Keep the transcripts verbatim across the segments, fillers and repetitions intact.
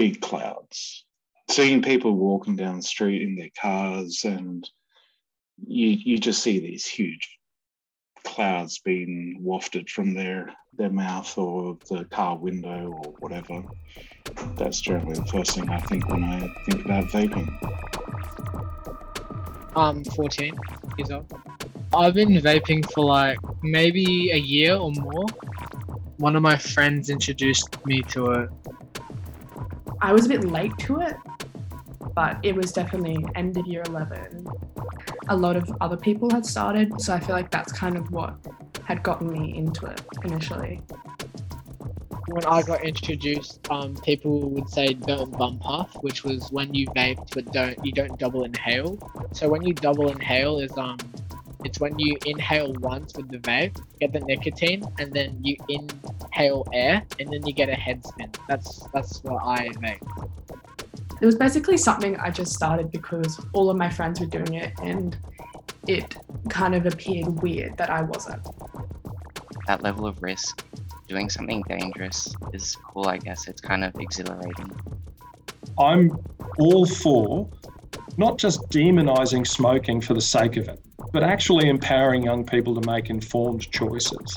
big clouds. Seeing people walking down the street in their cars, and you, you just see these huge clouds being wafted from their, their mouth or the car window or whatever. That's generally the first thing I think when I think about vaping. I'm fourteen years old. I've been vaping for like maybe a year or more. One of my friends introduced me to it. I was a bit late to it, but it was definitely end of year eleven. A lot of other people had started, so I feel like that's kind of what had gotten me into it initially. When I got introduced, um, people would say don't bump puff, which was when you vape but don't you don't double inhale. So when you double inhale is um. It's when you inhale once with the vape, get the nicotine, and then you inhale air, and then you get a head spin. That's that's what I vape. It was basically something I just started because all of my friends were doing it, and it kind of appeared weird that I wasn't. That level of risk, doing something dangerous, is cool, I guess. It's kind of exhilarating. I'm all for not just demonising smoking for the sake of it, but actually empowering young people to make informed choices.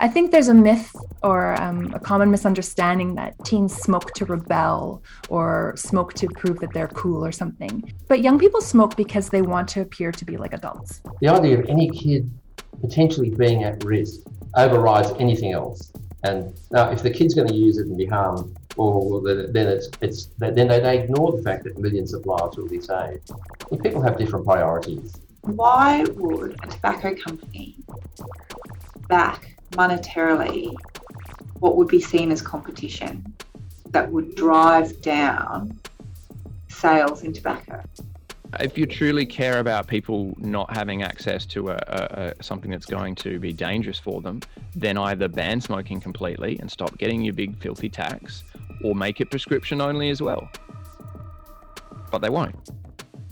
I think there's a myth or um, a common misunderstanding that teens smoke to rebel or smoke to prove that they're cool or something. But young people smoke because they want to appear to be like adults. The idea of any kid potentially being at risk overrides anything else. And uh, if the kid's going to use it and be harmed, or then it's it's then they, they ignore the fact that millions of lives will be saved. And people have different priorities. Why would a tobacco company back monetarily what would be seen as competition that would drive down sales in tobacco? If you truly care about people not having access to a, a, a, something that's going to be dangerous for them, then either ban smoking completely and stop getting your big filthy tax, or make it prescription only as well. But they won't.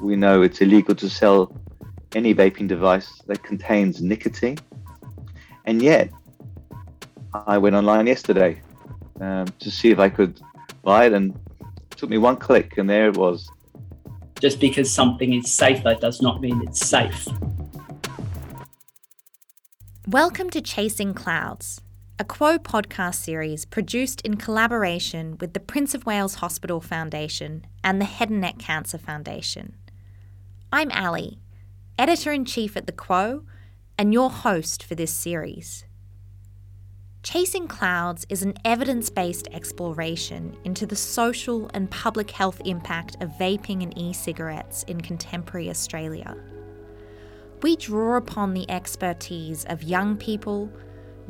We know it's illegal to sell any vaping device that contains nicotine. And yet, I went online yesterday um, to see if I could buy it, and it took me one click and there it was. Just because something is safe, that does not mean it's safe. Welcome to Chasing Clouds, a Quo podcast series produced in collaboration with the Prince of Wales Hospital Foundation and the Head and Neck Cancer Foundation. I'm Ali, Editor-in-Chief at the Quo, and your host for this series. Chasing Clouds is an evidence-based exploration into the social and public health impact of vaping and e-cigarettes in contemporary Australia. We draw upon the expertise of young people,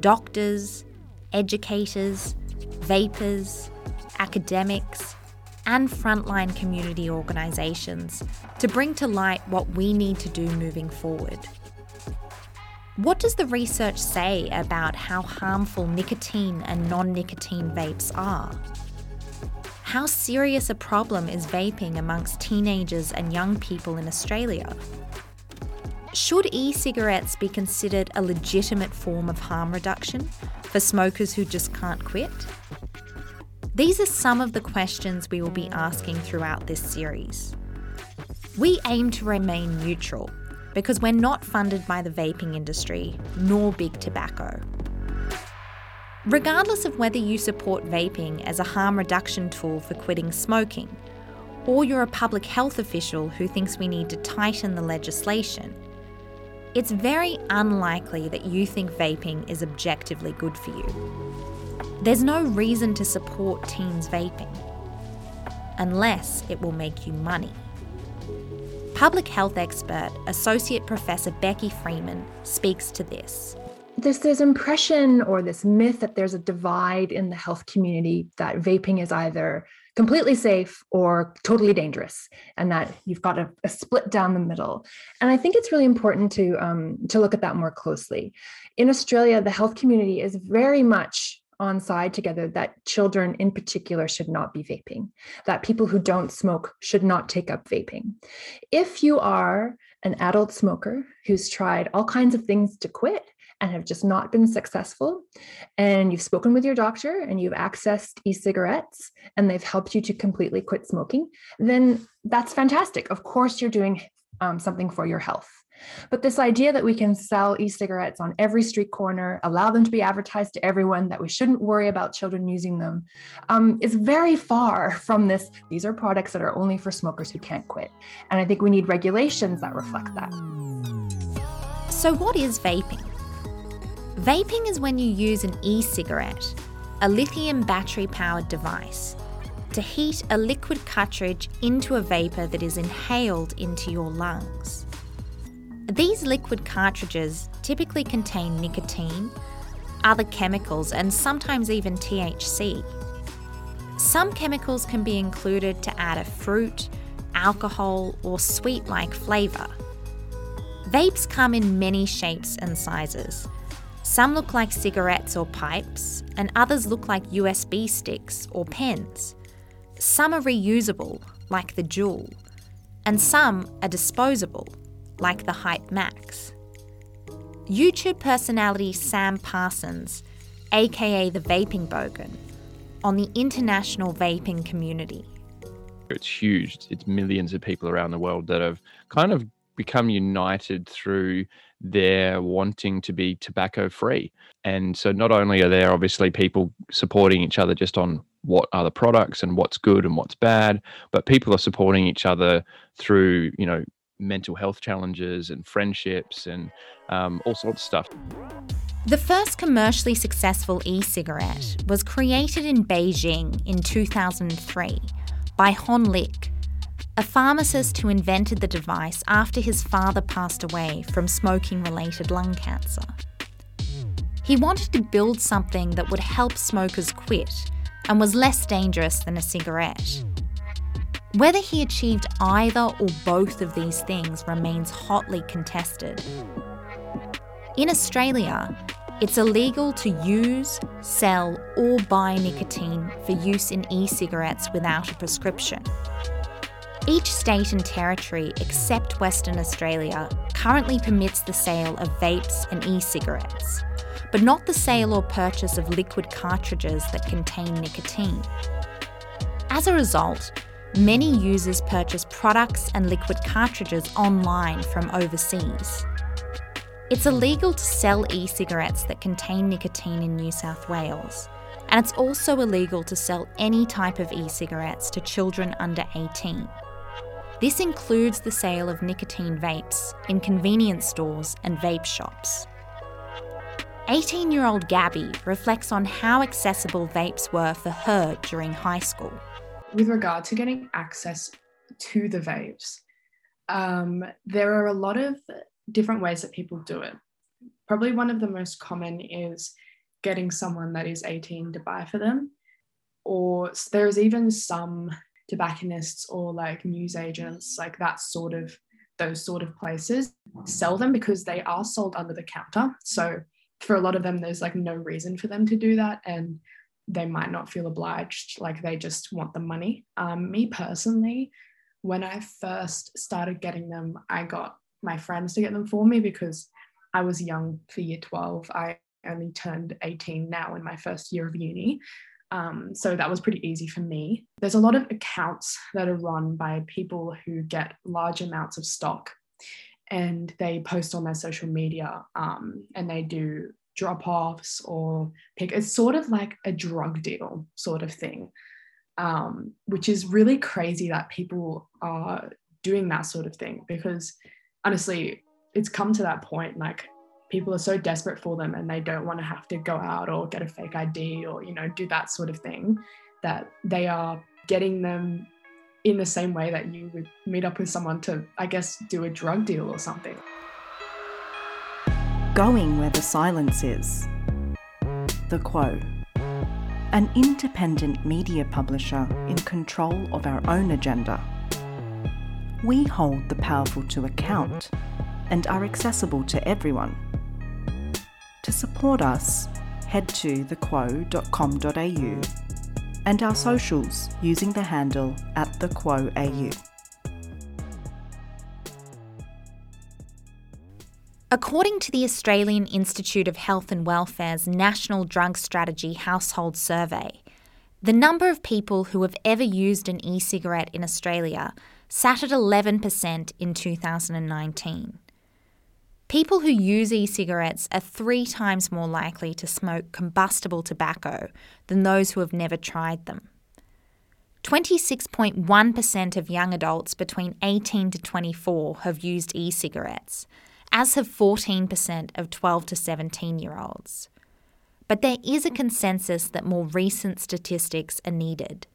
doctors, educators, vapers, academics, and frontline community organisations to bring to light what we need to do moving forward. What does the research say about how harmful nicotine and non-nicotine vapes are? How serious a problem is vaping amongst teenagers and young people in Australia? Should e-cigarettes be considered a legitimate form of harm reduction for smokers who just can't quit? These are some of the questions we will be asking throughout this series. We aim to remain neutral because we're not funded by the vaping industry, nor big tobacco. Regardless of whether you support vaping as a harm reduction tool for quitting smoking, or you're a public health official who thinks we need to tighten the legislation, it's very unlikely that you think vaping is objectively good for you. There's no reason to support teens vaping, unless it will make you money. Public health expert, Associate Professor Becky Freeman, speaks to this. There's this impression or this myth that there's a divide in the health community that vaping is either completely safe or totally dangerous, and that you've got a, a split down the middle. And I think it's really important to um, to look at that more closely. In Australia, the health community is very much on side together that children in particular should not be vaping, that people who don't smoke should not take up vaping. If you are an adult smoker who's tried all kinds of things to quit and have just not been successful, and you've spoken with your doctor and you've accessed e-cigarettes and they've helped you to completely quit smoking, then that's fantastic. Of course, you're doing um, something for your health. But this idea that we can sell e-cigarettes on every street corner, allow them to be advertised to everyone, that we shouldn't worry about children using them, um, is very far from this. These are products that are only for smokers who can't quit. And I think we need regulations that reflect that. So what is vaping? Vaping is when you use an e-cigarette, a lithium battery-powered device, to heat a liquid cartridge into a vapor that is inhaled into your lungs. These liquid cartridges typically contain nicotine, other chemicals, and sometimes even T H C. Some chemicals can be included to add a fruit, alcohol, or sweet-like flavour. Vapes come in many shapes and sizes. Some look like cigarettes or pipes, and others look like U S B sticks or pens. Some are reusable, like the Juul, and some are disposable, like the Hype Max. YouTube personality Sam Parsons, aka the Vaping Bogan, on the international vaping community. It's huge. It's millions of people around the world that have kind of become united through their wanting to be tobacco free. And so not only are there obviously people supporting each other just on what are the products and what's good and what's bad, but people are supporting each other through, you know, mental health challenges and friendships and um, all sorts of stuff. The first commercially successful e-cigarette was created in Beijing in two thousand three by Hon Lick, a pharmacist who invented the device after his father passed away from smoking-related lung cancer. He wanted to build something that would help smokers quit and was less dangerous than a cigarette. Whether he achieved either or both of these things remains hotly contested. In Australia, it's illegal to use, sell, or buy nicotine for use in e-cigarettes without a prescription. Each state and territory, except Western Australia, currently permits the sale of vapes and e-cigarettes, but not the sale or purchase of liquid cartridges that contain nicotine. As a result, many users purchase products and liquid cartridges online from overseas. It's illegal to sell e-cigarettes that contain nicotine in New South Wales, and it's also illegal to sell any type of e-cigarettes to children under eighteen. This includes the sale of nicotine vapes in convenience stores and vape shops. eighteen-year-old Gabby reflects on how accessible vapes were for her during high school. With regard to getting access to the vapes, um, there are a lot of different ways that people do it. Probably one of the most common is getting someone that is eighteen to buy for them, or there's even some tobacconists or like news agents, like that sort of, those sort of places sell them because they are sold under the counter. So for a lot of them, there's like no reason for them to do that, and they might not feel obliged, like they just want the money. Um, me personally, when I first started getting them, I got my friends to get them for me because I was young for year twelve. I only turned eighteen now in my first year of uni. Um, so that was pretty easy for me. There's a lot of accounts that are run by people who get large amounts of stock and they post on their social media um, and they do drop-offs or pick. It's sort of like a drug deal sort of thing, um, which is really crazy that people are doing that sort of thing, because honestly, it's come to that point, like people are so desperate for them and they don't want to have to go out or get a fake I D or, you know, do that sort of thing, that they are getting them in the same way that you would meet up with someone to, I guess, do a drug deal or something. Going where the silence is. The Quo, an independent media publisher in control of our own agenda. We hold the powerful to account and are accessible to everyone. To support us, head to the quo dot com dot a u and our socials using the handle at the quo a u. According to the Australian Institute of Health and Welfare's National Drug Strategy Household Survey, the number of people who have ever used an e-cigarette in Australia sat at eleven percent in two thousand nineteen. People who use e-cigarettes are three times more likely to smoke combustible tobacco than those who have never tried them. twenty-six point one percent of young adults between eighteen to twenty-four have used e-cigarettes, as have fourteen percent of twelve to seventeen-year-olds. But there is a consensus that more recent statistics are needed.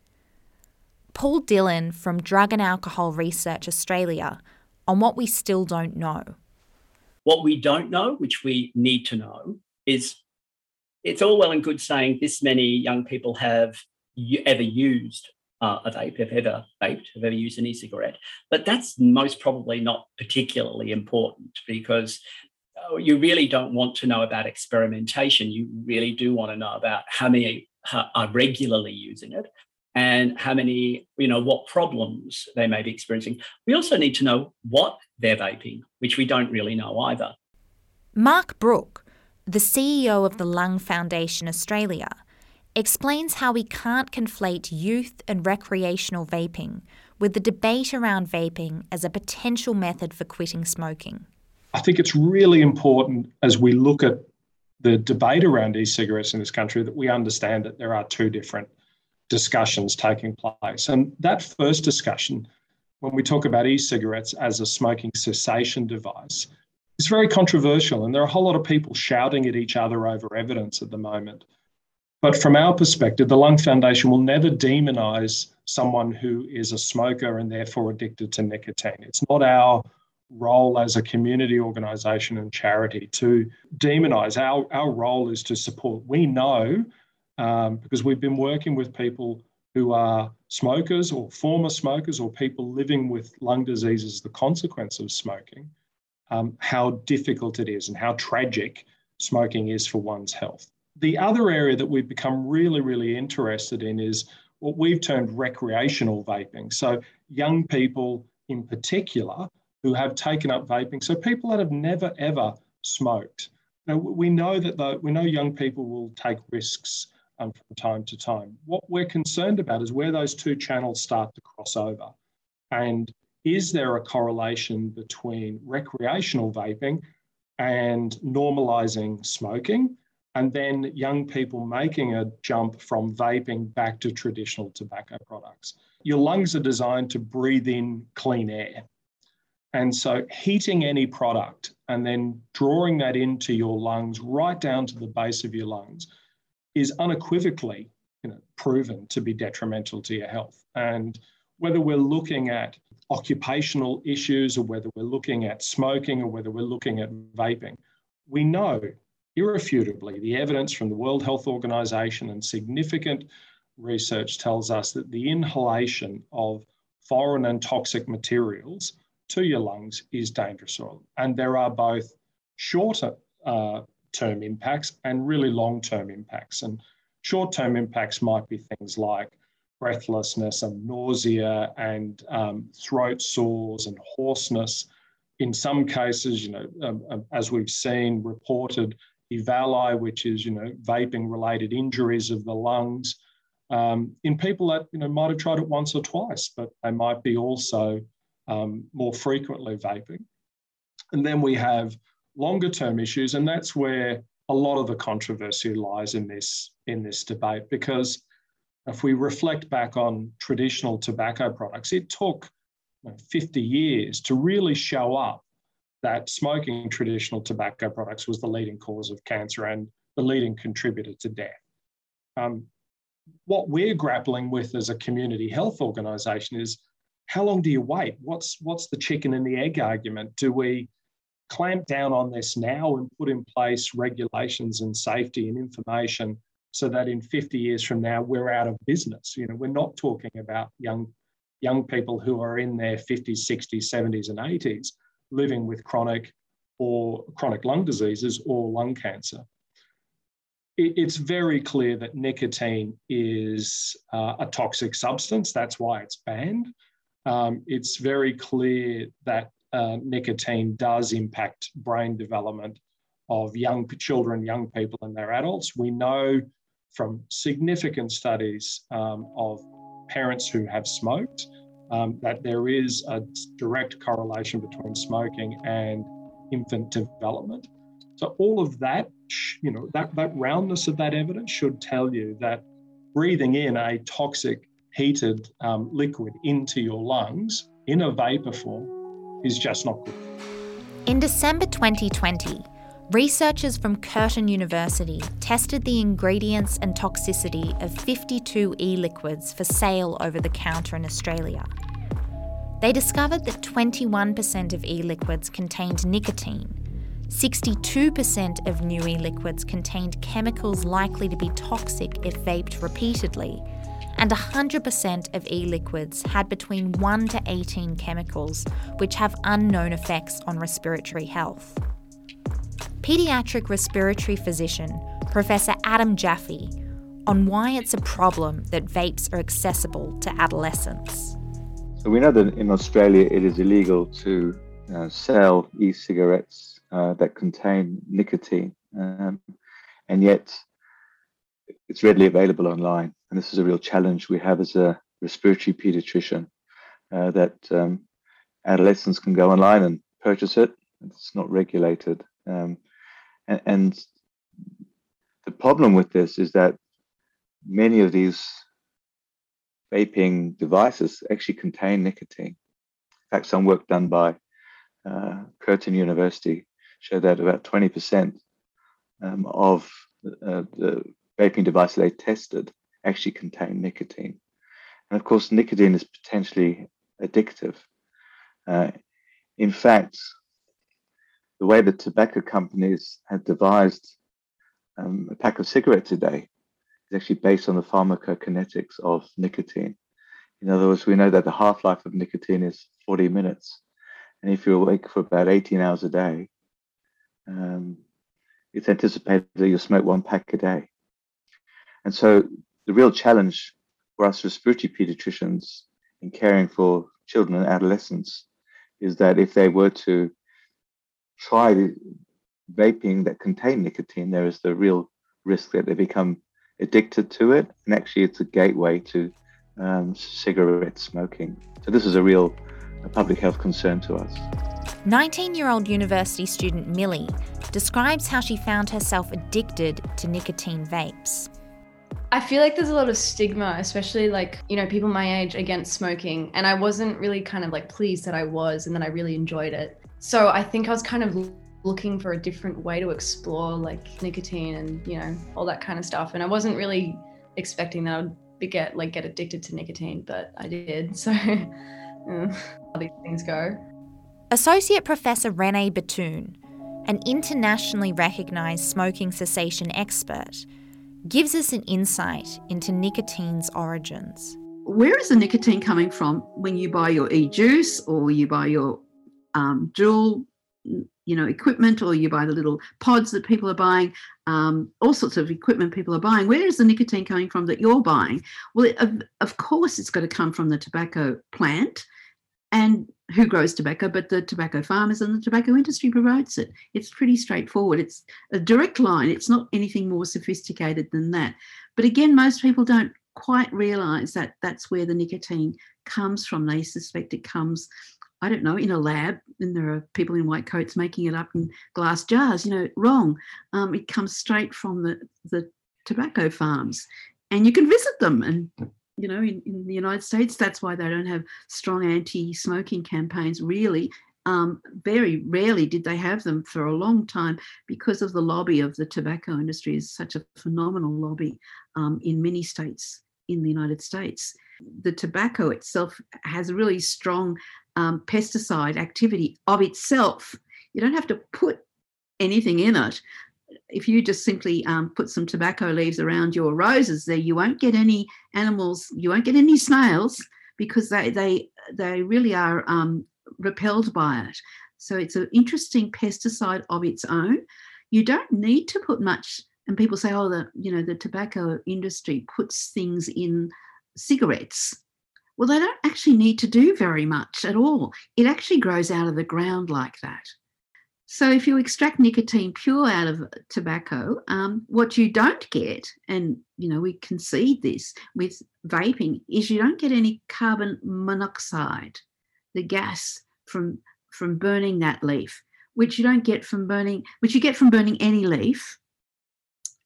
Paul Dillon from Drug and Alcohol Research Australia on what we still don't know. What we don't know, which we need to know, is it's all well and good saying this many young people have ever used uh, a vape, have ever vaped, have ever used an e-cigarette. But that's most probably not particularly important because you really don't want to know about experimentation. You really do want to know about how many are regularly using it and how many, you know, what problems they may be experiencing. We also need to know what they're vaping, which we don't really know either. Mark Brook, the C E O of the Lung Foundation Australia, explains how we can't conflate youth and recreational vaping with the debate around vaping as a potential method for quitting smoking. I think it's really important as we look at the debate around e-cigarettes in this country that we understand that there are two different discussions taking place. And that first discussion, when we talk about e-cigarettes as a smoking cessation device, is very controversial. And there are a whole lot of people shouting at each other over evidence at the moment. But from our perspective, the Lung Foundation will never demonise someone who is a smoker and therefore addicted to nicotine. It's not our role as a community organisation and charity to demonise. Our, our role is to support. We know, um, because we've been working with people who are smokers or former smokers or people living with lung disease as the consequence of smoking, um, how difficult it is and how tragic smoking is for one's health. The other area that we've become really, really interested in is what we've termed recreational vaping. So young people in particular who have taken up vaping, so people that have never, ever smoked. Now, we know that the, we know young people will take risks um, from time to time. What we're concerned about is where those two channels start to cross over. And is there a correlation between recreational vaping and normalising smoking? And then young people making a jump from vaping back to traditional tobacco products. Your lungs are designed to breathe in clean air. And so heating any product and then drawing that into your lungs, right down to the base of your lungs, is unequivocally, you know, proven to be detrimental to your health. And whether we're looking at occupational issues or whether we're looking at smoking or whether we're looking at vaping, we know irrefutably, the evidence from the World Health Organization and significant research tells us that the inhalation of foreign and toxic materials to your lungs is dangerous. And there are both shorter uh, term impacts and really long-term impacts. And short-term impacts might be things like breathlessness and nausea and um, throat sores and hoarseness. In some cases, you know, um, as we've seen reported, EVALI, which is, you know, vaping-related injuries of the lungs, um, in people that, you know, might have tried it once or twice, but they might be also um, more frequently vaping. And then we have longer-term issues, and that's where a lot of the controversy lies in this, in this debate, because if we reflect back on traditional tobacco products, it took you know, fifty years to really show up that smoking traditional tobacco products was the leading cause of cancer and the leading contributor to death. Um, what we're grappling with as a community health organisation is how long do you wait? What's, what's the chicken and the egg argument? Do we clamp down on this now and put in place regulations and safety and information so that in fifty years from now, we're out of business? You know, we're not talking about young, young people who are in their fifties, sixties, seventies and eighties living with chronic or chronic lung diseases or lung cancer. It, it's very clear that nicotine is uh, a toxic substance. That's why it's banned. Um, it's very clear that uh, nicotine does impact brain development of young children, young people and their adults. We know from significant studies um, of parents who have smoked um, that there is a direct correlation between smoking and infant development. So all of that, you know, that, that roundness of that evidence should tell you that breathing in a toxic, heated um, liquid into your lungs in a vapour form is just not good. In December twenty twenty, researchers from Curtin University tested the ingredients and toxicity of fifty-two e-liquids for sale over the counter in Australia. They discovered that twenty-one percent of e-liquids contained nicotine, sixty-two percent of new e-liquids contained chemicals likely to be toxic if vaped repeatedly, and one hundred percent of e-liquids had between one to eighteen chemicals which have unknown effects on respiratory health. Paediatric respiratory physician Professor Adam Jaffe on why it's a problem that vapes are accessible to adolescents. So we know that in Australia it is illegal to uh, sell e-cigarettes uh, that contain nicotine, um, and yet it's readily available online. And this is a real challenge we have as a respiratory paediatrician, uh, that um, adolescents can go online and purchase it. It's not regulated. Um, and, and the problem with this is that many of these vaping devices actually contain nicotine. In fact, some work done by uh, Curtin University showed that about twenty percent um, of uh, the vaping device they tested actually contain nicotine. And of course, nicotine is potentially addictive. Uh, in fact, the way the tobacco companies have devised um, a pack of cigarettes a day is actually based on the pharmacokinetics of nicotine. In other words, we know that the half-life of nicotine is forty minutes. And if you're awake for about eighteen hours a day, um, it's anticipated that you'll smoke one pack a day. And so the real challenge for us respiratory paediatricians in caring for children and adolescents is that if they were to try vaping that contain nicotine, there is the real risk that they become addicted to it, and actually it's a gateway to um, cigarette smoking. So this is a real a public health concern to us. nineteen-year-old university student Millie describes how she found herself addicted to nicotine vapes. I feel like there's a lot of stigma, especially like, you know, people my age against smoking. And I wasn't really kind of like pleased that I was, and that I really enjoyed it. So I think I was kind of looking for a different way to explore like nicotine and, you know, all that kind of stuff. And I wasn't really expecting that I would get like get addicted to nicotine, but I did. So yeah, how these things go. Associate Professor Rene Batoon, an internationally recognised smoking cessation expert, gives us an insight into nicotine's origins. Where is the nicotine coming from when you buy your e-juice or you buy your um, Juul, you know, equipment, or you buy the little pods that people are buying, um, all sorts of equipment people are buying? Where is the nicotine coming from that you're buying? Well, it, of, of course, it's got to come from the tobacco plant and who grows tobacco, but the tobacco farmers and the tobacco industry promotes it. It's pretty straightforward. It's a direct line. It's not anything more sophisticated than that. But again, most people don't quite realise that that's where the nicotine comes from. They suspect it comes, I don't know, in a lab, and there are people in white coats making it up in glass jars, you know, wrong. Um, it comes straight from the, the tobacco farms, and you can visit them and... You know, in, in the United States, that's why they don't have strong anti-smoking campaigns, really. Um, very rarely did they have them for a long time because of the lobby of the tobacco industry is such a phenomenal lobby um, in many states in the United States. The tobacco itself has really strong um, pesticide activity of itself. You don't have to put anything in it. If you just simply um, put some tobacco leaves around your roses there, you won't get any animals, you won't get any snails, because they they, they really are um, repelled by it. So it's an interesting pesticide of its own. You don't need to put much, and people say, oh, the you know, the tobacco industry puts things in cigarettes. Well, they don't actually need to do very much at all. It actually grows out of the ground like that. So if you extract nicotine pure out of tobacco, um, what you don't get, and, you know, we concede this with vaping, is you don't get any carbon monoxide, the gas from, from burning that leaf, which you don't get from burning, which you get from burning any leaf,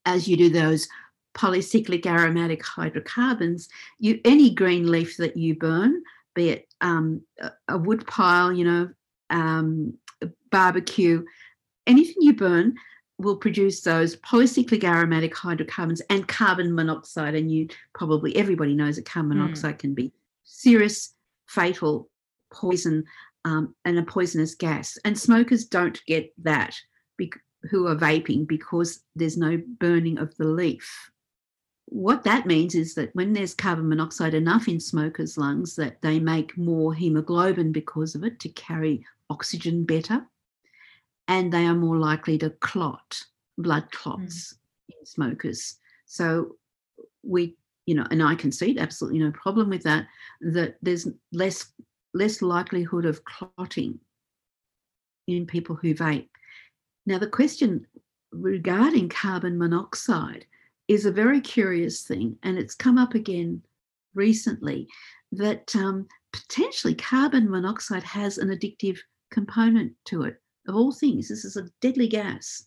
as you do those polycyclic aromatic hydrocarbons. You, any green leaf that you burn, be it um, a, a wood pile, you know, um, barbecue, anything you burn will produce those polycyclic aromatic hydrocarbons and carbon monoxide. And you probably, everybody knows that carbon monoxide mm. can be serious, fatal, poison, um, and a poisonous gas. And smokers don't get that be- who are vaping, because there's no burning of the leaf. What that means is that when there's carbon monoxide enough in smokers' lungs that they make more hemoglobin because of it to carry oxygen better, and they are more likely to clot, blood clots mm. in smokers. So we, you know, and I concede absolutely no problem with that, that there's less less likelihood of clotting in people who vape. Now, the question regarding carbon monoxide is a very curious thing, and it's come up again recently, that um, potentially carbon monoxide has an addictive component to it. Of all things, this is a deadly gas.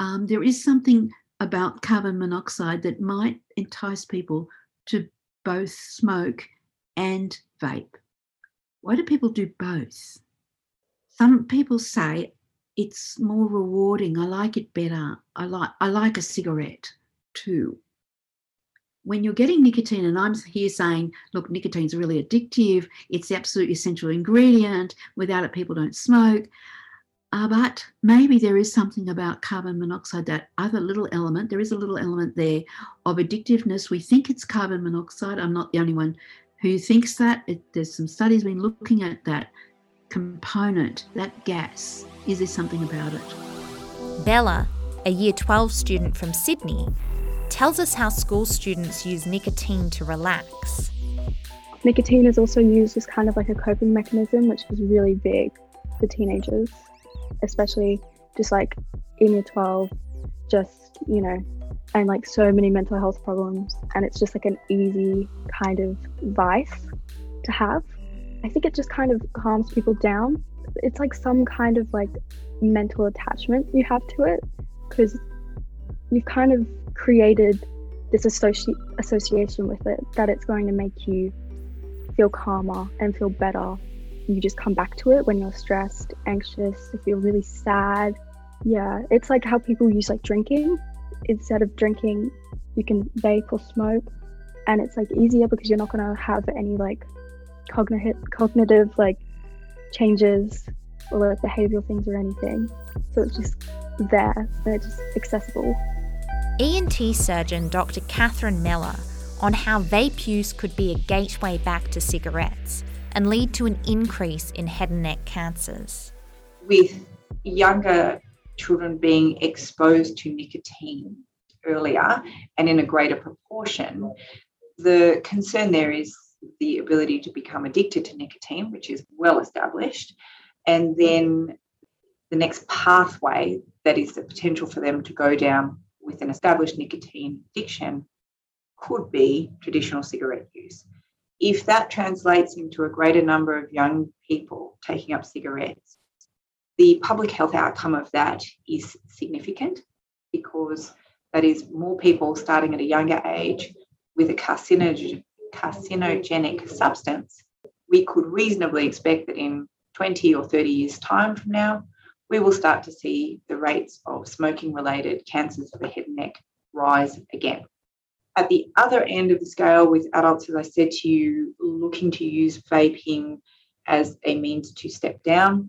Um, there is something about carbon monoxide that might entice people to both smoke and vape. Why do people do both? Some people say it's more rewarding. I like it better. I like I like a cigarette too. When you're getting nicotine, and I'm here saying, look, nicotine's really addictive. It's the absolute essential ingredient. Without it, people don't smoke. Uh, but maybe there is something about carbon monoxide, that other little element. There is a little element there of addictiveness. We think it's carbon monoxide. I'm not the only one who thinks that. It, there's some studies been looking at that component, that gas. Is there something about it? Bella, a Year twelve student from Sydney, tells us how school students use nicotine to relax. Nicotine is also used as kind of like a coping mechanism, which is really big for teenagers, especially just like in Year twelve, just, you know, and like so many mental health problems. And it's just like an easy kind of vice to have. I think it just kind of calms people down. It's like some kind of like mental attachment you have to it, because you've kind of created this associ- association with it, that it's going to make you feel calmer and feel better. You just come back to it when you're stressed, anxious, if you're really sad. Yeah, it's like how people use like drinking. Instead of drinking, you can vape or smoke, and it's like easier because you're not going to have any like cognitive cognitive like changes or like behavioral things or anything. So it's just there, and it's just accessible. E and T surgeon Doctor Catherine Mellor on how vape use could be a gateway back to cigarettes and lead to an increase in head and neck cancers. With younger children being exposed to nicotine earlier and in a greater proportion, the concern there is the ability to become addicted to nicotine, which is well established, and then the next pathway that is the potential for them to go down with an established nicotine addiction could be traditional cigarette use. If that translates into a greater number of young people taking up cigarettes, the public health outcome of that is significant, because that is more people starting at a younger age with a carcinogen carcinogenic substance. We could reasonably expect that in twenty or thirty years' time from now, we will start to see the rates of smoking-related cancers of the head and neck rise again. At the other end of the scale, with adults, as I said to you, looking to use vaping as a means to step down,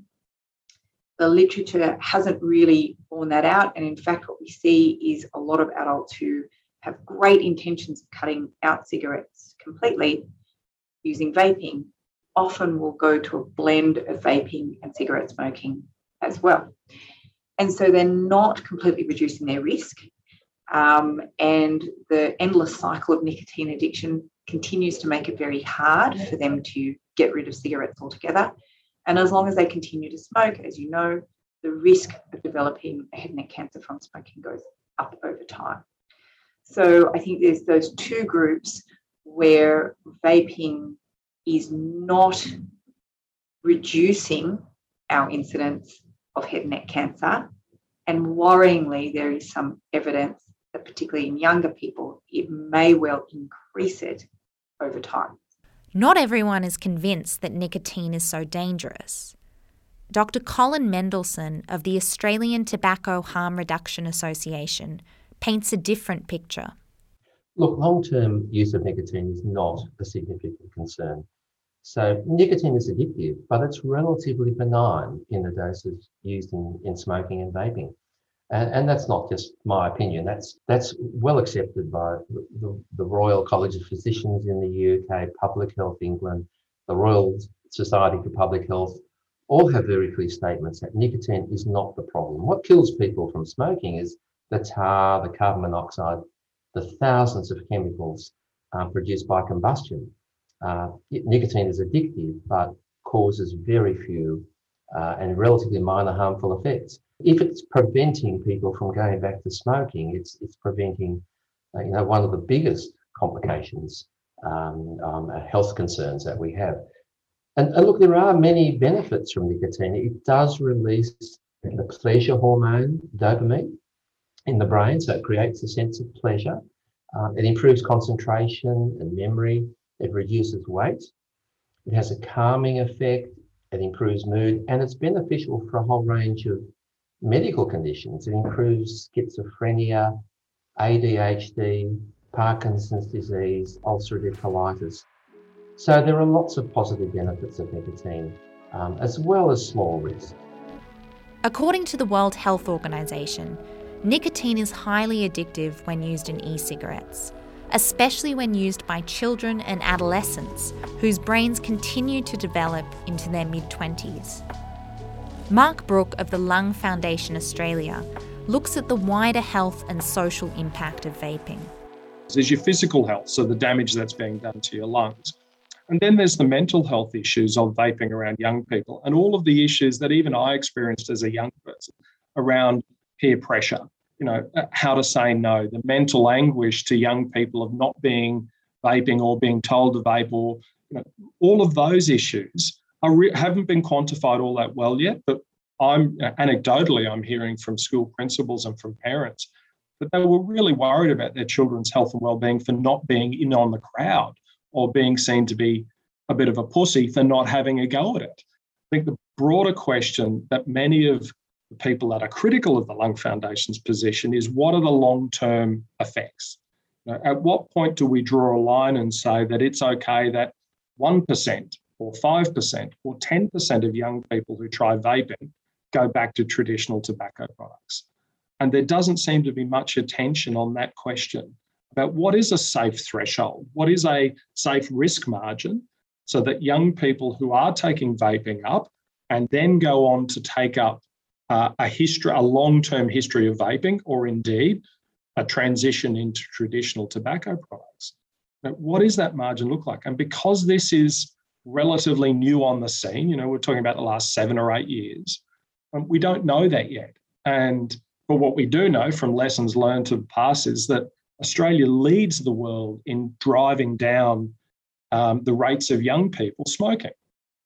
the literature hasn't really borne that out. And in fact, what we see is a lot of adults who have great intentions of cutting out cigarettes completely using vaping, often will go to a blend of vaping and cigarette smoking as well. And so they're not completely reducing their risk. Um, and the endless cycle of nicotine addiction continues to make it very hard for them to get rid of cigarettes altogether. And as long as they continue to smoke, as you know, the risk of developing head and neck cancer from smoking goes up over time. So I think there's those two groups where vaping is not reducing our incidence of head and neck cancer. And worryingly, there is some evidence that particularly in younger people, it may well increase it over time. Not everyone is convinced that nicotine is so dangerous. Doctor Colin Mendelson of the Australian Tobacco Harm Reduction Association paints a different picture. Look, long-term use of nicotine is not a significant concern. So nicotine is addictive, but it's relatively benign in the doses used in, in smoking and vaping. And, and that's not just my opinion. That's that's well accepted by the, the Royal College of Physicians in the U K, Public Health England, the Royal Society for Public Health, all have very clear statements that nicotine is not the problem. What kills people from smoking is the tar, the carbon monoxide, the thousands of chemicals um, produced by combustion. Uh, nicotine is addictive, but causes very few uh, and relatively minor harmful effects. If it's preventing people from going back to smoking, it's it's preventing, uh, you know, one of the biggest complications, um, um, health concerns that we have. And, and look, there are many benefits from nicotine. It does release the pleasure hormone, dopamine, in the brain, so it creates a sense of pleasure. Um, it improves concentration and memory. It reduces weight, it has a calming effect, it improves mood, and it's beneficial for a whole range of medical conditions. It improves schizophrenia, A D H D, Parkinson's disease, ulcerative colitis. So there are lots of positive benefits of nicotine, um, as well as small risks. According to the World Health Organization, nicotine is highly addictive when used in e-cigarettes, especially when used by children and adolescents whose brains continue to develop into their mid-twenties. Mark Brook of the Lung Foundation Australia looks at the wider health and social impact of vaping. There's your physical health, so the damage that's being done to your lungs. And then there's the mental health issues of vaping around young people and all of the issues that even I experienced as a young person around peer pressure. You know, how to say no, the mental anguish to young people of not being vaping or being told to vape, or you know, all of those issues are re- haven't been quantified all that well yet, but I'm anecdotally I'm hearing from school principals and from parents that they were really worried about their children's health and well-being for not being in on the crowd or being seen to be a bit of a pussy for not having a go at it. I think the broader question that many of people that are critical of the Lung Foundation's position is, what are the long-term effects? You know, at what point do we draw a line and say that it's okay that one percent or five percent or ten percent of young people who try vaping go back to traditional tobacco products? And there doesn't seem to be much attention on that question about what is a safe threshold, what is a safe risk margin, so that young people who are taking vaping up and then go on to take up Uh, a history, a long-term history of vaping, or indeed a transition into traditional tobacco products. Now, what does that margin look like? And because this is relatively new on the scene, you know, we're talking about the last seven or eight years, um, we don't know that yet. And but what we do know from lessons learned to the past is that Australia leads the world in driving down um, the rates of young people smoking.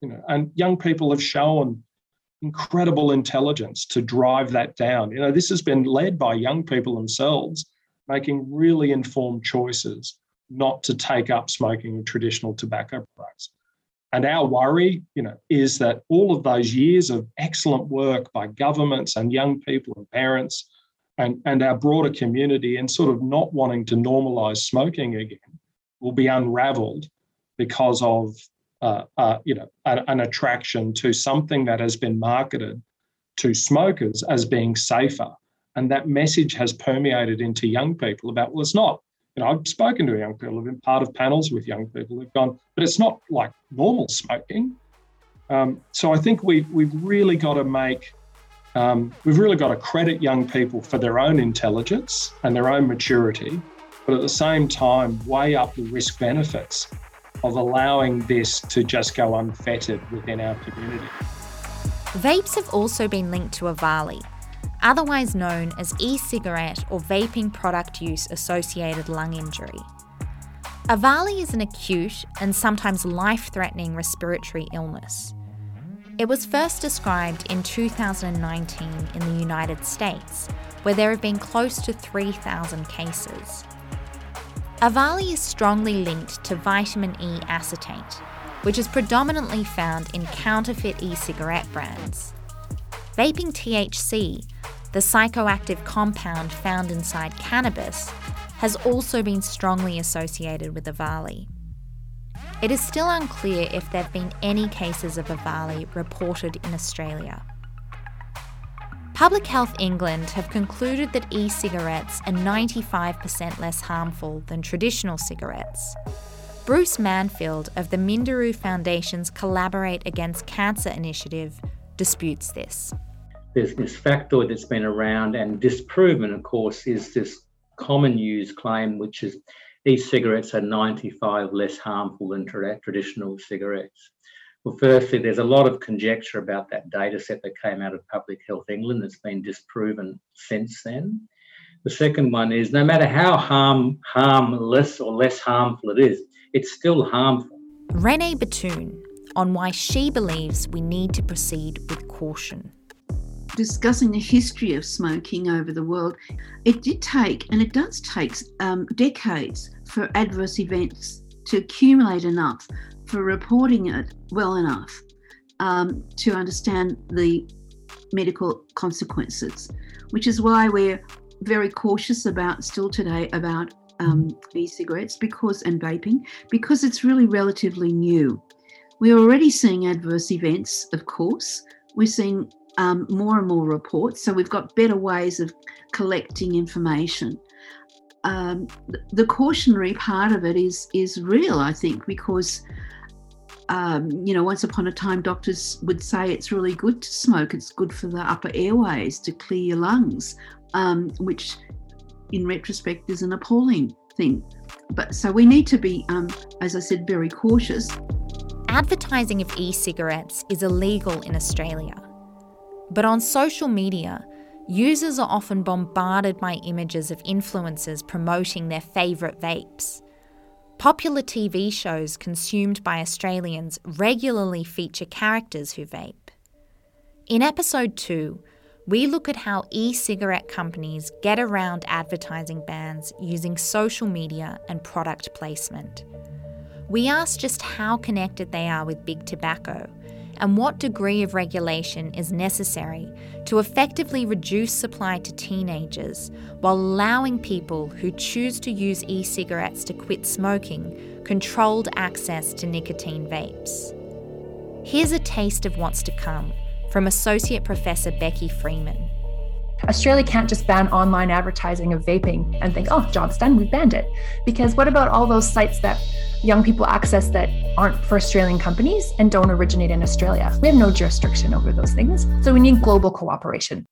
You know, and young people have shown incredible intelligence to drive that down. You know, this has been led by young people themselves making really informed choices not to take up smoking traditional tobacco products. And our worry, you know, is that all of those years of excellent work by governments and young people and parents and, and our broader community in sort of not wanting to normalise smoking again will be unravelled because of Uh, uh, you know, an, an attraction to something that has been marketed to smokers as being safer. And that message has permeated into young people about, well, it's not. You know, I've spoken to young people, I've been part of panels with young people who've gone, but it's not like normal smoking. Um, so I think we've, we've really got to make, um, we've really got to credit young people for their own intelligence and their own maturity but at the same time, weigh up the risk benefits of allowing this to just go unfettered within our community. Vapes have also been linked to EVALI, otherwise known as e-cigarette or vaping product use-associated lung injury. EVALI is an acute and sometimes life-threatening respiratory illness. It was first described in two thousand nineteen in the United States, where there have been close to three thousand cases. EVALI is strongly linked to vitamin E acetate, which is predominantly found in counterfeit e-cigarette brands. Vaping T H C, the psychoactive compound found inside cannabis, has also been strongly associated with EVALI. It is still unclear if there have been any cases of EVALI reported in Australia. Public Health England have concluded that e-cigarettes are ninety-five percent less harmful than traditional cigarettes. Bruce Manfield of the Minderoo Foundation's Collaborate Against Cancer initiative disputes this. There's this factoid that's been around and disproven, of course, is this common use claim, which is e-cigarettes are ninety-five less harmful than tra- traditional cigarettes. Well, firstly, there's a lot of conjecture about that data set that came out of Public Health England that's been disproven since then. The second one is no matter how harm, harmless or less harmful it is, it's still harmful. Rene Batoon on why she believes we need to proceed with caution. Discussing the history of smoking over the world, it did take, and it does take, um, decades for adverse events to accumulate enough, for reporting it well enough, um, to understand the medical consequences, which is why we're very cautious about, still today, about um, e-cigarettes because and vaping, because it's really relatively new. We're already seeing adverse events, of course. We're seeing Um, more and more reports, so we've got better ways of collecting information. Um, the, the cautionary part of it is is real, I think, because um, you know, once upon a time, doctors would say it's really good to smoke. It's good for the upper airways, to clear your lungs, um, which, in retrospect, is an appalling thing. But so we need to be, um, as I said, very cautious. Advertising of e-cigarettes is illegal in Australia. But on social media, users are often bombarded by images of influencers promoting their favourite vapes. Popular T V shows consumed by Australians regularly feature characters who vape. In episode two, we look at how e-cigarette companies get around advertising bans using social media and product placement. We ask just how connected they are with big tobacco, and what degree of regulation is necessary to effectively reduce supply to teenagers while allowing people who choose to use e-cigarettes to quit smoking controlled access to nicotine vapes. Here's a taste of what's to come from Associate Professor Becky Freeman. Australia can't just ban online advertising of vaping and think, oh, job's done, we've banned it. Because what about all those sites that young people access that aren't for Australian companies and don't originate in Australia? We have no jurisdiction over those things, so we need global cooperation.